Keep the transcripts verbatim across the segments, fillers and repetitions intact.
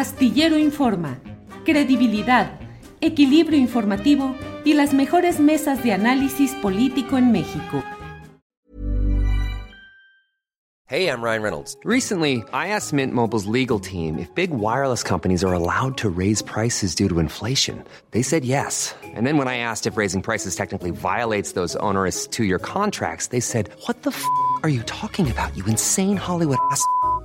Astillero Informa, credibilidad, equilibrio informativo y las mejores mesas de análisis político en México. Hey, I'm Ryan Reynolds. Recently, I asked Mint Mobile's legal team if big wireless companies are allowed to raise prices due to inflation. They said yes. And then when I asked if raising prices technically violates those onerous two-year contracts, they said, what the f*** are you talking about, you insane Hollywood ass f-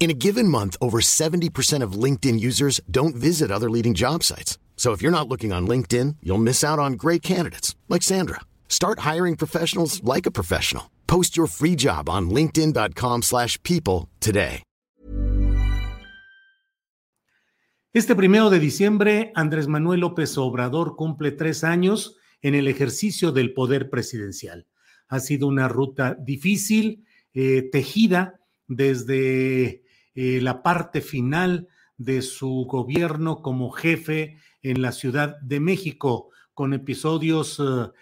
In a given month, over seventy percent of LinkedIn users don't visit other leading job sites. So if you're not looking on LinkedIn, you'll miss out on great candidates like Sandra. Start hiring professionals like a professional. Post your free job on linkedin dot com slash people today. Este primero de diciembre, Andrés Manuel López Obrador cumple tres años en el ejercicio del poder presidencial. Ha sido una ruta difícil, eh, tejida desde Eh, la parte final de su gobierno como jefe en la Ciudad de México, con episodios eh,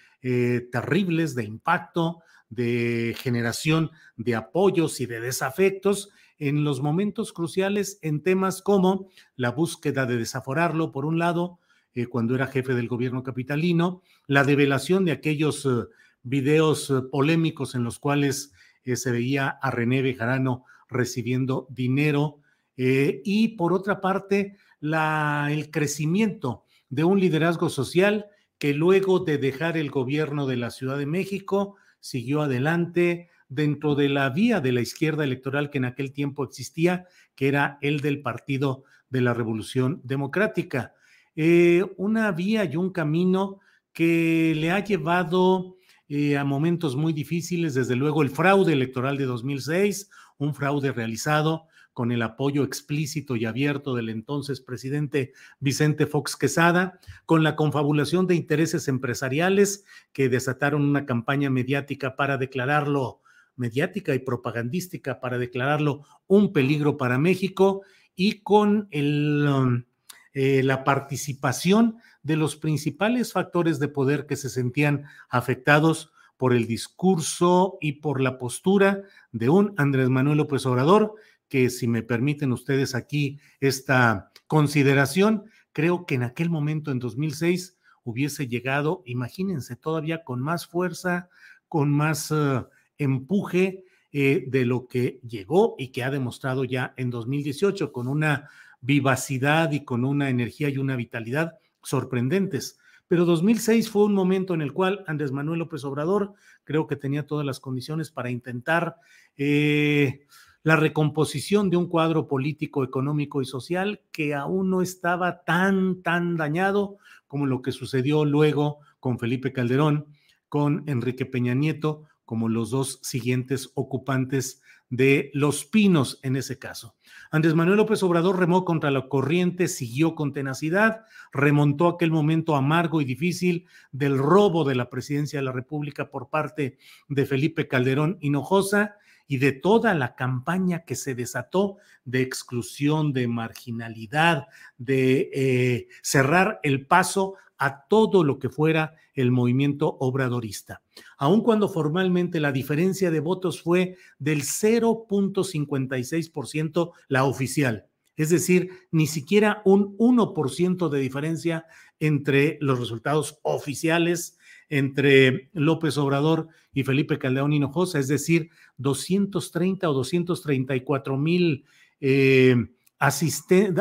eh, terribles de impacto, de generación de apoyos y de desafectos en los momentos cruciales en temas como la búsqueda de desaforarlo, por un lado, eh, cuando era jefe del gobierno capitalino, la develación de aquellos eh, videos eh, polémicos en los cuales eh, se veía a René Bejarano recibiendo dinero eh, y por otra parte la, el crecimiento de un liderazgo social que luego de dejar el gobierno de la Ciudad de México siguió adelante dentro de la vía de la izquierda electoral que en aquel tiempo existía, que era el del Partido de la Revolución Democrática. Eh, una vía y un camino que le ha llevado eh, a momentos muy difíciles, desde luego el fraude electoral de dos mil seis, un fraude realizado con el apoyo explícito y abierto del entonces presidente Vicente Fox Quesada, con la confabulación de intereses empresariales que desataron una campaña mediática para declararlo, mediática y propagandística para declararlo un peligro para México, y con el, eh, la participación de los principales factores de poder que se sentían afectados por el discurso y por la postura de un Andrés Manuel López Obrador, que si me permiten ustedes aquí esta consideración, creo que en aquel momento, en dos mil seis, hubiese llegado, imagínense, todavía con más fuerza, con más uh, empuje eh, de lo que llegó y que ha demostrado ya en dos mil dieciocho, con una vivacidad y con una energía y una vitalidad sorprendentes. Pero dos mil seis fue un momento en el cual Andrés Manuel López Obrador creo que tenía todas las condiciones para intentar eh, la recomposición de un cuadro político, económico y social que aún no estaba tan, tan dañado como lo que sucedió luego con Felipe Calderón, con Enrique Peña Nieto, como los dos siguientes ocupantes de Los Pinos en ese caso. Andrés Manuel López Obrador remó contra la corriente, siguió con tenacidad, remontó aquel momento amargo y difícil del robo de la presidencia de la República por parte de Felipe Calderón Hinojosa y de toda la campaña que se desató de exclusión, de marginalidad, de eh, cerrar el paso a todo lo que fuera el movimiento obradorista. Aun cuando formalmente la diferencia de votos fue del cero punto cincuenta y seis por ciento la oficial, es decir, ni siquiera un uno por ciento de diferencia entre los resultados oficiales entre López Obrador y Felipe Calderón Hinojosa, es decir, doscientos treinta o doscientos treinta y cuatro mil eh, asisten-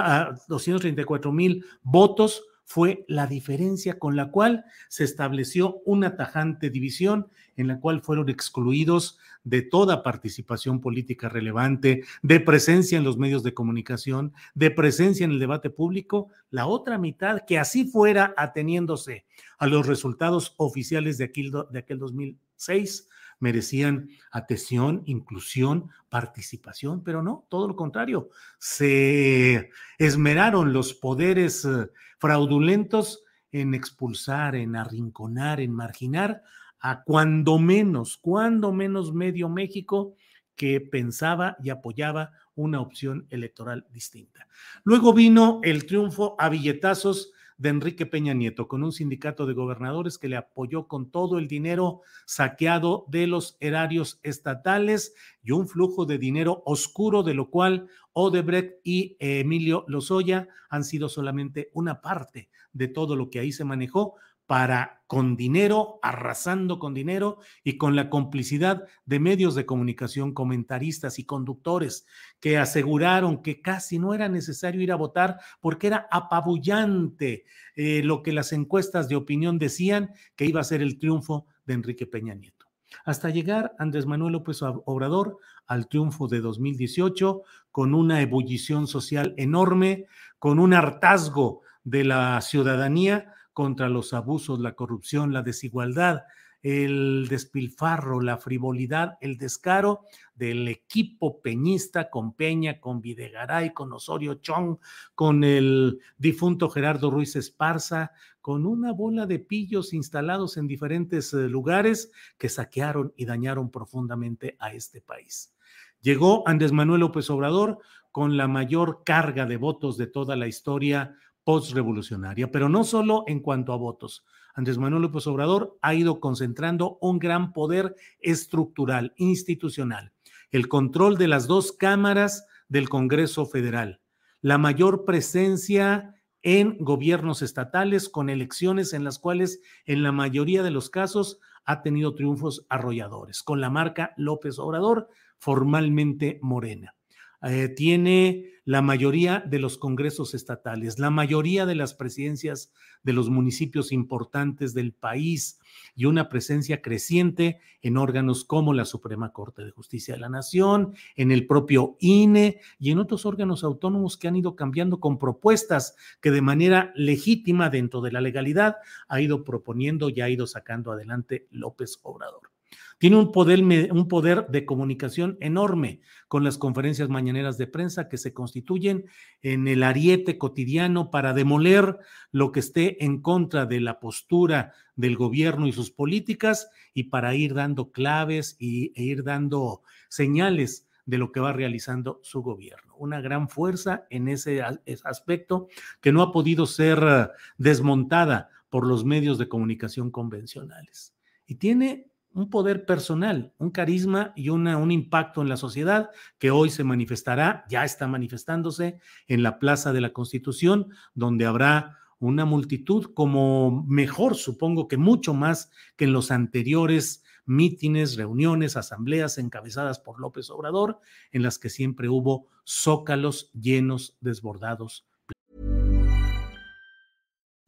doscientos treinta y cuatro mil votos fue la diferencia con la cual se estableció una tajante división en la cual fueron excluidos de toda participación política relevante, de presencia en los medios de comunicación, de presencia en el debate público, la otra mitad que así fuera ateniéndose a los resultados oficiales de aquel, de aquel dos mil seis, merecían atención, inclusión, participación, pero no, todo lo contrario. Se esmeraron los poderes fraudulentos en expulsar, en arrinconar, en marginar a cuando menos, cuando menos medio México que pensaba y apoyaba una opción electoral distinta. Luego vino el triunfo a billetazos de Enrique Peña Nieto, con un sindicato de gobernadores que le apoyó con todo el dinero saqueado de los erarios estatales y un flujo de dinero oscuro, de lo cual Odebrecht y Emilio Lozoya han sido solamente una parte de todo lo que ahí se manejó, para con dinero, arrasando con dinero y con la complicidad de medios de comunicación, comentaristas y conductores que aseguraron que casi no era necesario ir a votar porque era apabullante eh, lo que las encuestas de opinión decían que iba a ser el triunfo de Enrique Peña Nieto. Hasta llegar Andrés Manuel López Obrador al triunfo de dos mil dieciocho con una ebullición social enorme, con un hartazgo de la ciudadanía contra los abusos, la corrupción, la desigualdad, el despilfarro, la frivolidad, el descaro del equipo peñista con Peña, con Videgaray, con Osorio Chong, con el difunto Gerardo Ruiz Esparza, con una bola de pillos instalados en diferentes lugares que saquearon y dañaron profundamente a este país. Llegó Andrés Manuel López Obrador con la mayor carga de votos de toda la historia postrevolucionaria, pero no solo en cuanto a votos. Andrés Manuel López Obrador ha ido concentrando un gran poder estructural, institucional, el control de las dos cámaras del Congreso Federal, la mayor presencia en gobiernos estatales con elecciones en las cuales en la mayoría de los casos ha tenido triunfos arrolladores, con la marca López Obrador, formalmente Morena. Eh, tiene la mayoría de los congresos estatales, la mayoría de las presidencias de los municipios importantes del país y una presencia creciente en órganos como la Suprema Corte de Justicia de la Nación, en el propio I N E y en otros órganos autónomos que han ido cambiando con propuestas que de manera legítima dentro de la legalidad ha ido proponiendo y ha ido sacando adelante López Obrador. Tiene un poder, un poder de comunicación enorme con las conferencias mañaneras de prensa que se constituyen en el ariete cotidiano para demoler lo que esté en contra de la postura del gobierno y sus políticas y para ir dando claves y, e ir dando señales de lo que va realizando su gobierno. Una gran fuerza en ese aspecto que no ha podido ser desmontada por los medios de comunicación convencionales. Y tiene un poder personal, un carisma y una, un impacto en la sociedad que hoy se manifestará, ya está manifestándose en la Plaza de la Constitución, donde habrá una multitud como mejor, supongo que mucho más que en los anteriores mítines, reuniones, asambleas encabezadas por López Obrador, en las que siempre hubo zócalos llenos, desbordados.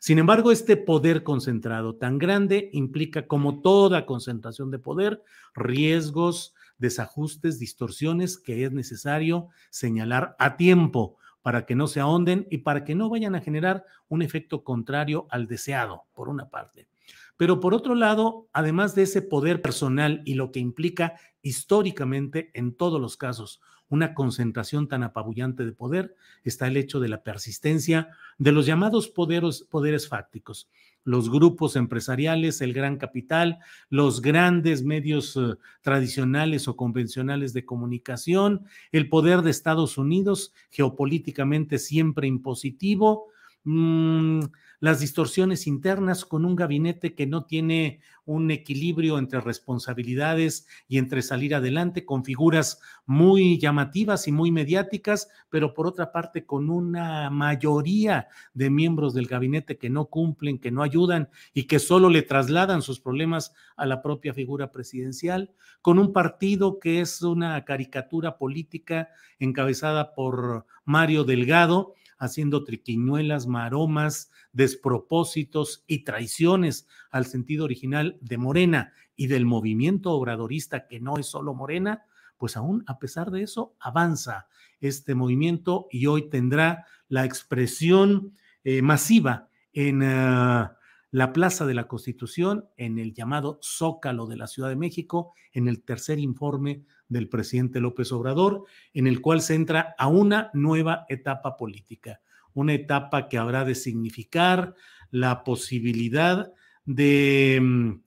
Sin embargo, este poder concentrado tan grande implica, como toda concentración de poder, riesgos, desajustes, distorsiones que es necesario señalar a tiempo para que no se ahonden y para que no vayan a generar un efecto contrario al deseado, por una parte. Pero por otro lado, además de ese poder personal y lo que implica históricamente en todos los casos una concentración tan apabullante de poder, está el hecho de la persistencia de los llamados poderes, poderes fácticos, los grupos empresariales, el gran capital, los grandes medios eh, tradicionales o convencionales de comunicación, el poder de Estados Unidos, geopolíticamente siempre impositivo, mmm, las distorsiones internas con un gabinete que no tiene un equilibrio entre responsabilidades y entre salir adelante, con figuras muy llamativas y muy mediáticas, pero por otra parte con una mayoría de miembros del gabinete que no cumplen, que no ayudan y que solo le trasladan sus problemas a la propia figura presidencial, con un partido que es una caricatura política encabezada por Mario Delgado, haciendo triquiñuelas, maromas, despropósitos y traiciones al sentido original de Morena y del movimiento obradorista, que no es solo Morena, pues aún a pesar de eso avanza este movimiento y hoy tendrá la expresión eh, masiva en uh, la Plaza de la Constitución, en el llamado Zócalo de la Ciudad de México, en el tercer informe del presidente López Obrador, en el cual se entra a una nueva etapa política, una etapa que habrá de significar la posibilidad de,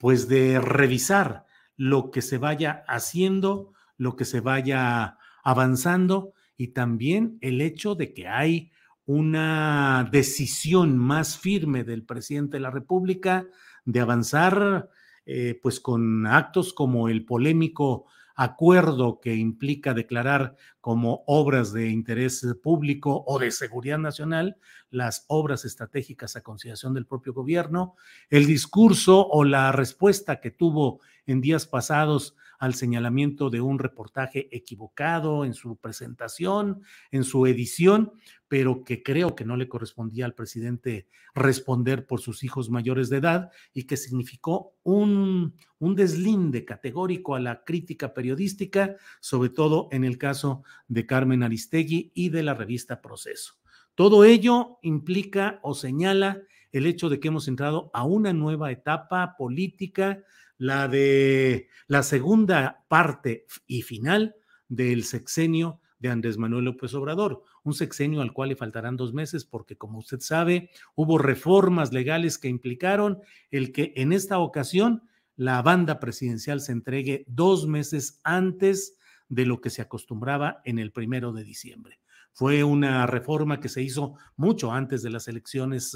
pues, de revisar lo que se vaya haciendo, lo que se vaya avanzando, y también el hecho de que hay una decisión más firme del presidente de la República de avanzar Eh, pues con actos como el polémico acuerdo que implica declarar como obras de interés público o de seguridad nacional las obras estratégicas a consideración del propio gobierno, el discurso o la respuesta que tuvo en días pasados al señalamiento de un reportaje equivocado en su presentación, en su edición, pero que creo que no le correspondía al presidente responder por sus hijos mayores de edad y que significó un, un deslinde categórico a la crítica periodística, sobre todo en el caso de Carmen Aristegui y de la revista Proceso. Todo ello implica o señala el hecho de que hemos entrado a una nueva etapa política, la de la segunda parte y final del sexenio de Andrés Manuel López Obrador, un sexenio al cual le faltarán dos meses porque, como usted sabe, hubo reformas legales que implicaron el que en esta ocasión la banda presidencial se entregue dos meses antes de lo que se acostumbraba en el primero de diciembre. Fue una reforma que se hizo mucho antes de las elecciones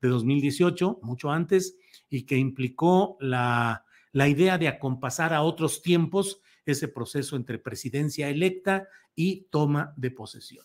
de dos mil dieciocho, mucho antes, y que implicó la... la idea de acompasar a otros tiempos ese proceso entre presidencia electa y toma de posesión.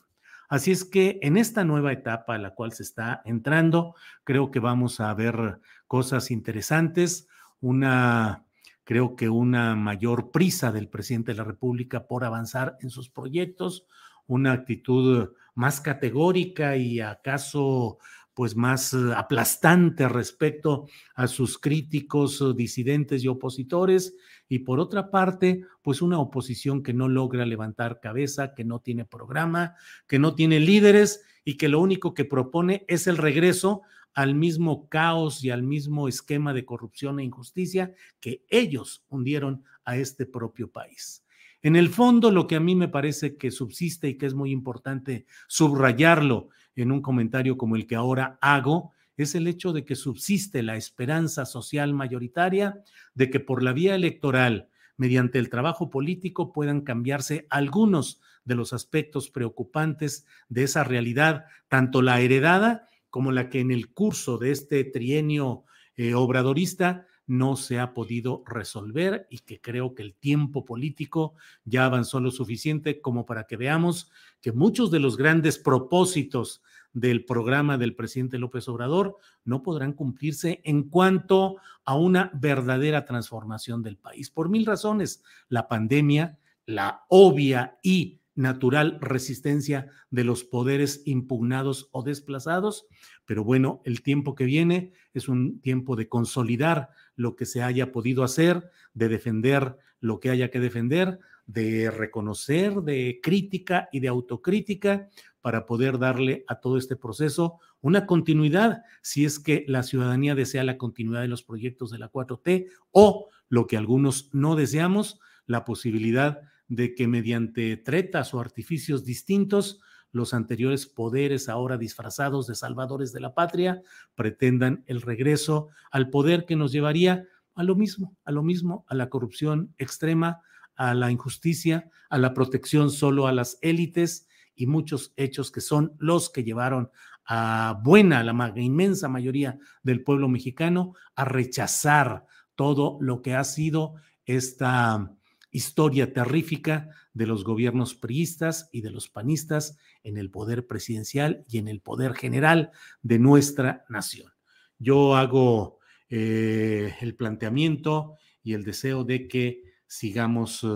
Así es que en esta nueva etapa a la cual se está entrando, creo que vamos a ver cosas interesantes, una, creo que una mayor prisa del presidente de la República por avanzar en sus proyectos, una actitud más categórica y acaso pues más aplastante respecto a sus críticos, disidentes y opositores, y por otra parte, pues una oposición que no logra levantar cabeza, que no tiene programa, que no tiene líderes y que lo único que propone es el regreso al mismo caos y al mismo esquema de corrupción e injusticia que ellos hundieron a este propio país. En el fondo, lo que a mí me parece que subsiste y que es muy importante subrayarlo en un comentario como el que ahora hago, es el hecho de que subsiste la esperanza social mayoritaria de que por la vía electoral, mediante el trabajo político, puedan cambiarse algunos de los aspectos preocupantes de esa realidad, tanto la heredada como la que en el curso de este trienio eh, obradorista no se ha podido resolver, y que creo que el tiempo político ya avanzó lo suficiente como para que veamos que muchos de los grandes propósitos del programa del presidente López Obrador no podrán cumplirse en cuanto a una verdadera transformación del país. Por mil razones: la pandemia, la obvia y natural resistencia de los poderes impugnados o desplazados, pero bueno, el tiempo que viene es un tiempo de consolidar lo que se haya podido hacer, de defender lo que haya que defender, de reconocer, de crítica y de autocrítica, para poder darle a todo este proceso una continuidad, si es que la ciudadanía desea la continuidad de los proyectos de la cuatro T, o lo que algunos no deseamos, la posibilidad de que mediante tretas o artificios distintos los anteriores poderes, ahora disfrazados de salvadores de la patria, pretendan el regreso al poder que nos llevaría a lo mismo, a lo mismo, a la corrupción extrema, a la injusticia, a la protección solo a las élites y muchos hechos que son los que llevaron a buena, a la inmensa mayoría del pueblo mexicano a rechazar todo lo que ha sido esta historia terrífica de los gobiernos priistas y de los panistas en el poder presidencial y en el poder general de nuestra nación. Yo hago eh, el planteamiento y el deseo de que sigamos eh,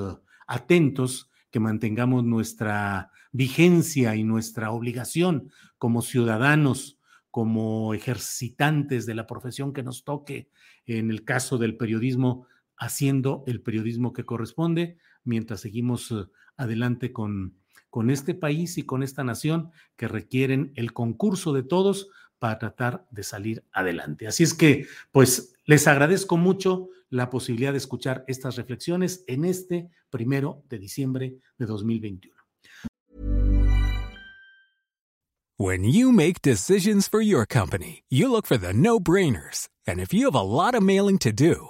atentos, que mantengamos nuestra vigencia y nuestra obligación como ciudadanos, como ejercitantes de la profesión que nos toque, en el caso del periodismo, haciendo el periodismo que corresponde, mientras seguimos adelante con, con este país y con esta nación que requieren el concurso de todos para tratar de salir adelante. Así es que, pues, les agradezco mucho la posibilidad de escuchar estas reflexiones en este primero de diciembre de dos mil veintiuno. When you make decisions for your company, you look for the no-brainers. And if you have a lot of mailing to do,